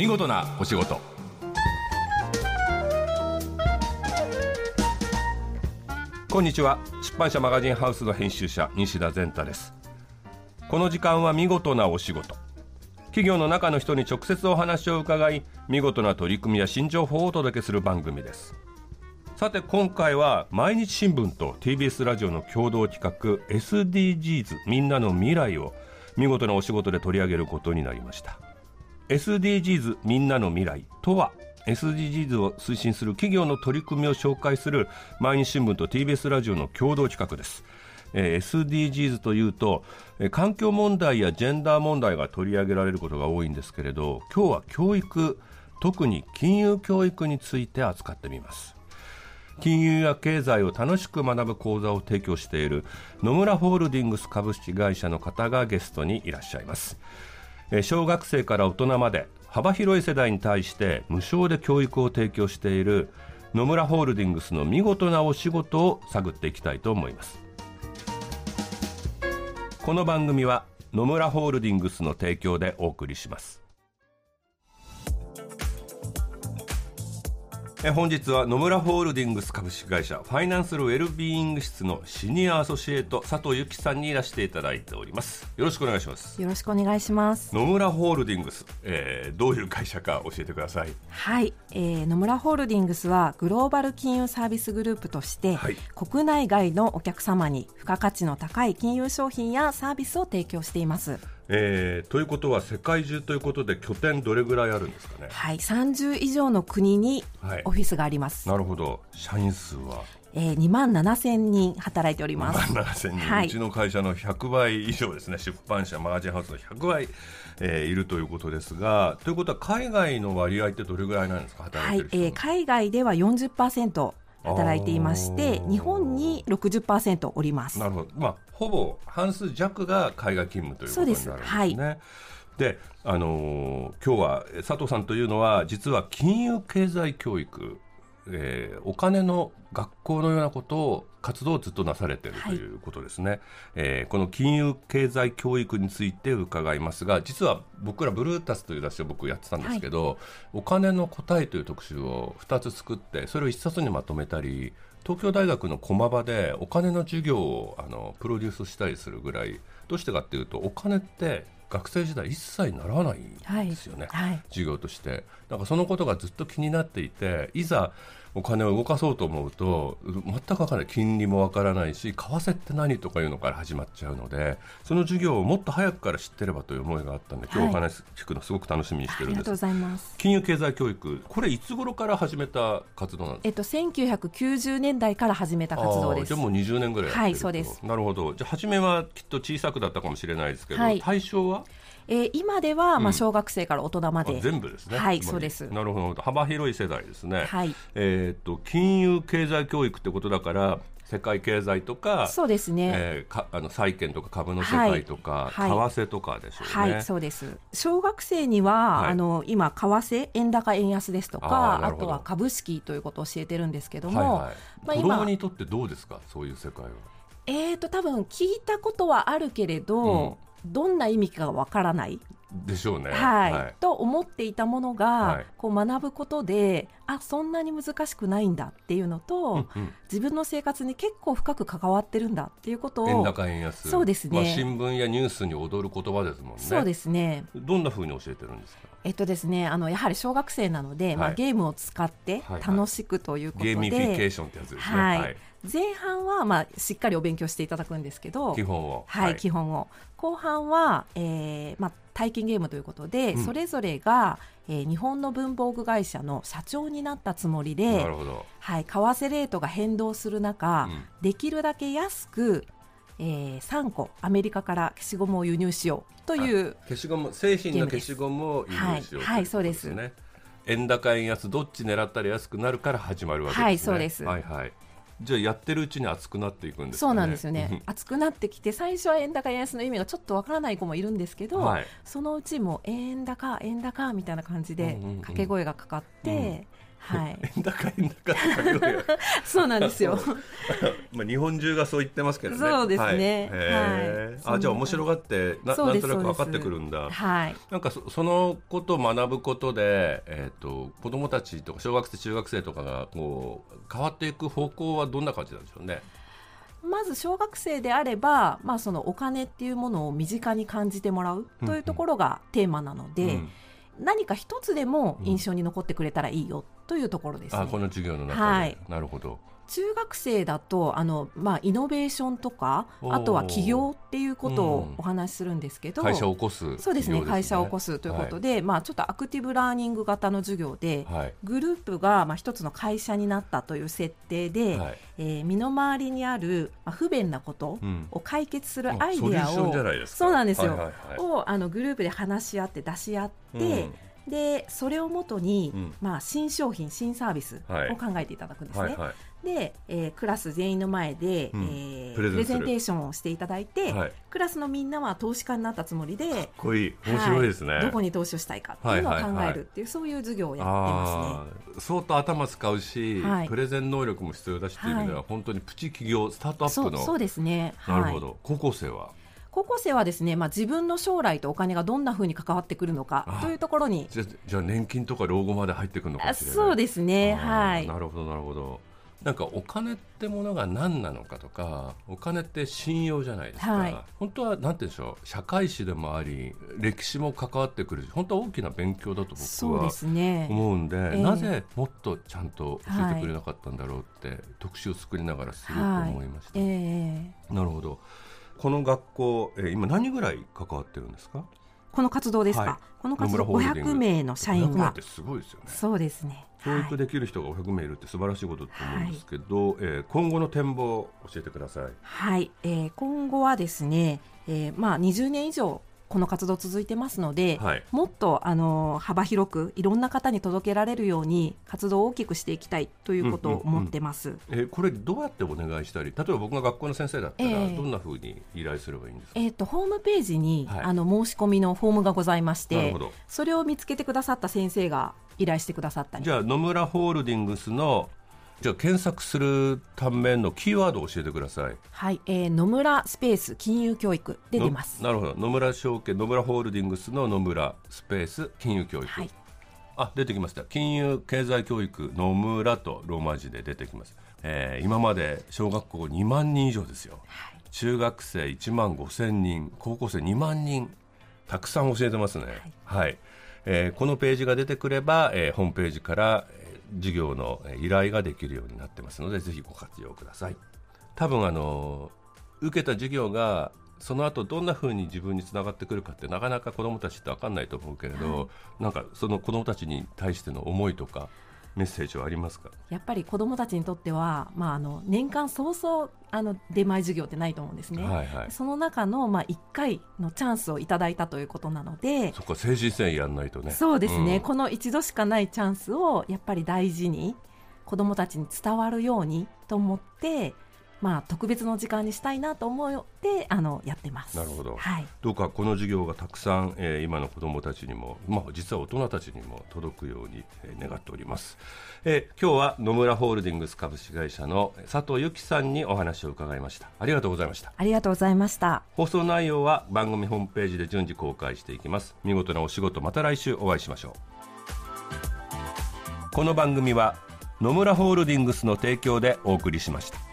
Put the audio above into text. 見事なお仕事。こんにちは、出版社マガジンハウスの編集者西田善太です。この時間は見事なお仕事、企業の中の人に直接お話を伺い、見事な取り組みや新情報をお届けする番組です。さて今回は毎日新聞と TBS ラジオの共同企画 SDGs みんなの未来を見事なお仕事で取り上げることになりました。 SDGs みんなの未来とは、SDGs を推進する企業の取り組みを紹介する毎日新聞と TBS ラジオの共同企画です。SDGs というと環境問題やジェンダー問題が取り上げられることが多いんですけれど、今日は教育、特に金融教育について扱ってみます。金融や経済を楽しく学ぶ講座を提供している野村ホールディングス株式会社の方がゲストにいらっしゃいます。小学生から大人まで幅広い世代に対して無償で教育を提供している野村ホールディングスの見事なお仕事を探っていきたいと思います。この番組は野村ホールディングスの提供でお送りします。本日は野村ホールディングス株式会社ファイナンスルウェルビーイング室のシニアアソシエート佐藤由紀さんにいらしていただいております。よろしくお願いします。よろしくお願いします。野村ホールディングス、どういう会社か教えてください。はい、野村ホールディングスはグローバル金融サービスグループとして、はい、国内外のお客様に付加価値の高い金融商品やサービスを提供しています。ということは世界中ということで、拠点どれぐらいあるんですかね。はい、30以上の国にオフィスがあります、はい、なるほど。社員数は、27,000人働いております。27,000人、はい、うちの会社の100倍以上ですね。出版社マガジンハウスの100倍、いるということですが、ということは海外の割合ってどれぐらいなんですか、働いてる人の。はい、海外では 40% 働いていまして、日本に 60% おります。なるほど、まあ、ほぼ半数弱が海外勤務ということになるんですね。そうです、はい。で、今日は佐藤さんというのは実は金融経済教育、お金の学校のようなことを活動をずっとなされているということですね、はい。この金融経済教育について伺いますが、実は僕らブルータスという雑誌を僕やってたんですけど、はい、お金の答えという特集を2つ作って、それを1冊にまとめたり、東京大学の駒場でお金の授業をプロデュースしたりするぐらい、どうしてかっていうとお金って学生時代一切習わないんですよね、はいはい、授業として。だからそのことがずっと気になっていて、いざお金を動かそうと思うと全く分からない、金利も分からないし為替って何とかいうのから始まっちゃうので、その授業をもっと早くから知ってればという思いがあったので、今日お話聞くのすごく楽しみにしてるんです、はい、ありがとうございます。金融経済教育、これいつ頃から始めた活動なんですか。1990年代から始めた活動です。じゃあもう20年ぐらいやってる。はい、そうです。なるほど。じゃあ初めはきっと小さくだったかもしれないですけど、はい、対象は今ではまあ小学生から大人まで、うん、全部ですね。はい、そうです。なるほど、幅広い世代ですね、はい。金融経済教育ってことだから世界経済とか、そうですね、債券とか株の世界とか、はいはい、為替とかでしょうね。はい、そうです。小学生には、はい、今為替円高円安ですとか、 あとは株式ということを教えてるんですけども、はいはい、子供にとってどうですか、そういう世界は。多分聞いたことはあるけれど、うん、どんな意味かわからないでしょうね、はいはい、と思っていたものが、はい、こう学ぶことで、あ、そんなに難しくないんだっていうのと、うんうん、自分の生活に結構深く関わってるんだっていうことを。円高円安、そうですね、まあ、新聞やニュースに踊る言葉ですもんね。そうですね。どんな風に教えてるんですか。ですね、やはり小学生なので、はい、まあ、ゲームを使って楽しくということで、はいはい、ゲーミフィケーションってやつですね、はいはい。前半はまあしっかりお勉強していただくんですけど、基本を、はいはい、基本を。後半は、まあ、体験ゲームということで、うん、それぞれが、日本の文房具会社の社長になったつもりで、なるほど、はい、為替レートが変動する中、うん、できるだけ安く、3個アメリカから消しゴムを輸入しようという消しゴム、製品の消しゴムを輸入しよう、はい、ということですね、はいはい、そうです。円高円安どっち狙ったら安くなるから始まるわけですね、はい、そうです、はいはい。じゃあやってるうちに熱くなっていくんですね。そうなんですよね。熱くなってきて、最初は円高円安の意味がちょっとわからない子もいるんですけど、はい、そのうちも円高円高みたいな感じで掛け声がかかって、うんうんうん、はい、円高ってそうなんですよまあ日本中がそう言ってますけどね。そうですね、はい、じゃあ面白がってなんとなく分かってくるんだ、はい、なんか そのことを学ぶことで、子どもたちとか小学生中学生とかがこう変わっていく方向はどんな感じなんでしょうね。まず小学生であれば、まあ、そのお金っていうものを身近に感じてもらうというところがテーマなので、うんうん、何か一つでも印象に残ってくれたらいいよというところですね。あ、この授業の中で、はい、なるほど。中学生だとまあ、イノベーションとかあとは起業っていうことをお話しするんですけど、うん、会社を起こす、そうですね、会社を起こすということで、はい、まあ、ちょっとアクティブラーニング型の授業で、はい、グループがまあ一つの会社になったという設定で、はい、身の回りにある不便なことを解決するアイデアを、うん、そうなんですよ、はいはいはい、をグループで話し合って出し合って、うんでそれをもとに、うんまあ、新商品新サービスを考えていただくんですね、はいはいはい、で、クラス全員の前で、うんプレゼンテーションをしていただいて、はい、クラスのみんなは投資家になったつもりで、かっこいい、面白いですね、はい、どこに投資をしたいかっていうのを考えるっていう、はいはいはい、そういう授業をやってますね。相当頭使うし、はい、プレゼン能力も必要だしという意味では、はい、本当にプチ企業スタートアップのそうですね、はい、なるほど。高校生はですね、まあ、自分の将来とお金がどんな風に関わってくるのかというところにじゃあ年金とか老後まで入ってくるのかもしれない。そうですね、はい、なるほどなるほど。なんかお金ってものが何なのかとか、お金って信用じゃないですか、はい、本当はなんて言うんでしょう、社会史でもあり歴史も関わってくるし、本当は大きな勉強だと僕は思うんで、なぜもっとちゃんと教えてくれなかったんだろうって、はい、特集を作りながらすごく思いました、はいなるほど。この学校、今何ぐらい関わってるんですか？この活動ですか、はい、この活動500名の社員が、500名ってすごいですよね。そうですね、教育できる人が500名いるって素晴らしいことだと思うんですけど、はい今後の展望を教えてください。はい、今後はですね、まあ、20年以上この活動続いてますので、はい、もっと幅広くいろんな方に届けられるように活動を大きくしていきたいということを思ってます、うんうんうん、これどうやってお願いしたり、例えば僕が学校の先生だったらどんなふうに依頼すればいいんですか？ホームページに、はい、申し込みのフォームがございまして、それを見つけてくださった先生が依頼してくださったり、じゃあ野村ホールディングスのじゃあ検索するためのキーワードを教えてください。はい、野村スペース金融教育で出ます。なるほど。野村証券、野村ホールディングスの野村スペース金融教育、はい、あ、出てきました。金融経済教育野村とローマ字で出てきます、今まで小学校2万人以上ですよ、はい、中学生1万5千人、高校生2万人、たくさん教えてますね、はい、はいこのページが出てくれば、ホームページから授業の依頼ができるようになってますので、ぜひご活用ください。多分受けた授業がその後どんな風に自分につながってくるかってなかなか子どもたちって分かんないと思うけれど、はい、なんかその子どもたちに対しての思いとかメッセージはありますか？やっぱり子どもたちにとっては、まあ、年間そうそう出前授業ってないと思うんですね、はいはい、その中の、まあ、1回のチャンスをいただいたということなので、そっか、政治戦やんないとね。そうですね、うん、この一度しかないチャンスをやっぱり大事に子どもたちに伝わるようにと思って、まあ、特別の時間にしたいなと思ってやってます。なるほど、はい、どうかこの授業がたくさん、今の子どもたちにも、まあ、実は大人たちにも届くように、願っております、今日は野村ホールディングス株式会社の佐藤由紀さんにお話を伺いました。ありがとうございました。ありがとうございました。放送内容は番組ホームページで順次公開していきます。見事なお仕事、また来週お会いしましょう。この番組は野村ホールディングスの提供でお送りしました。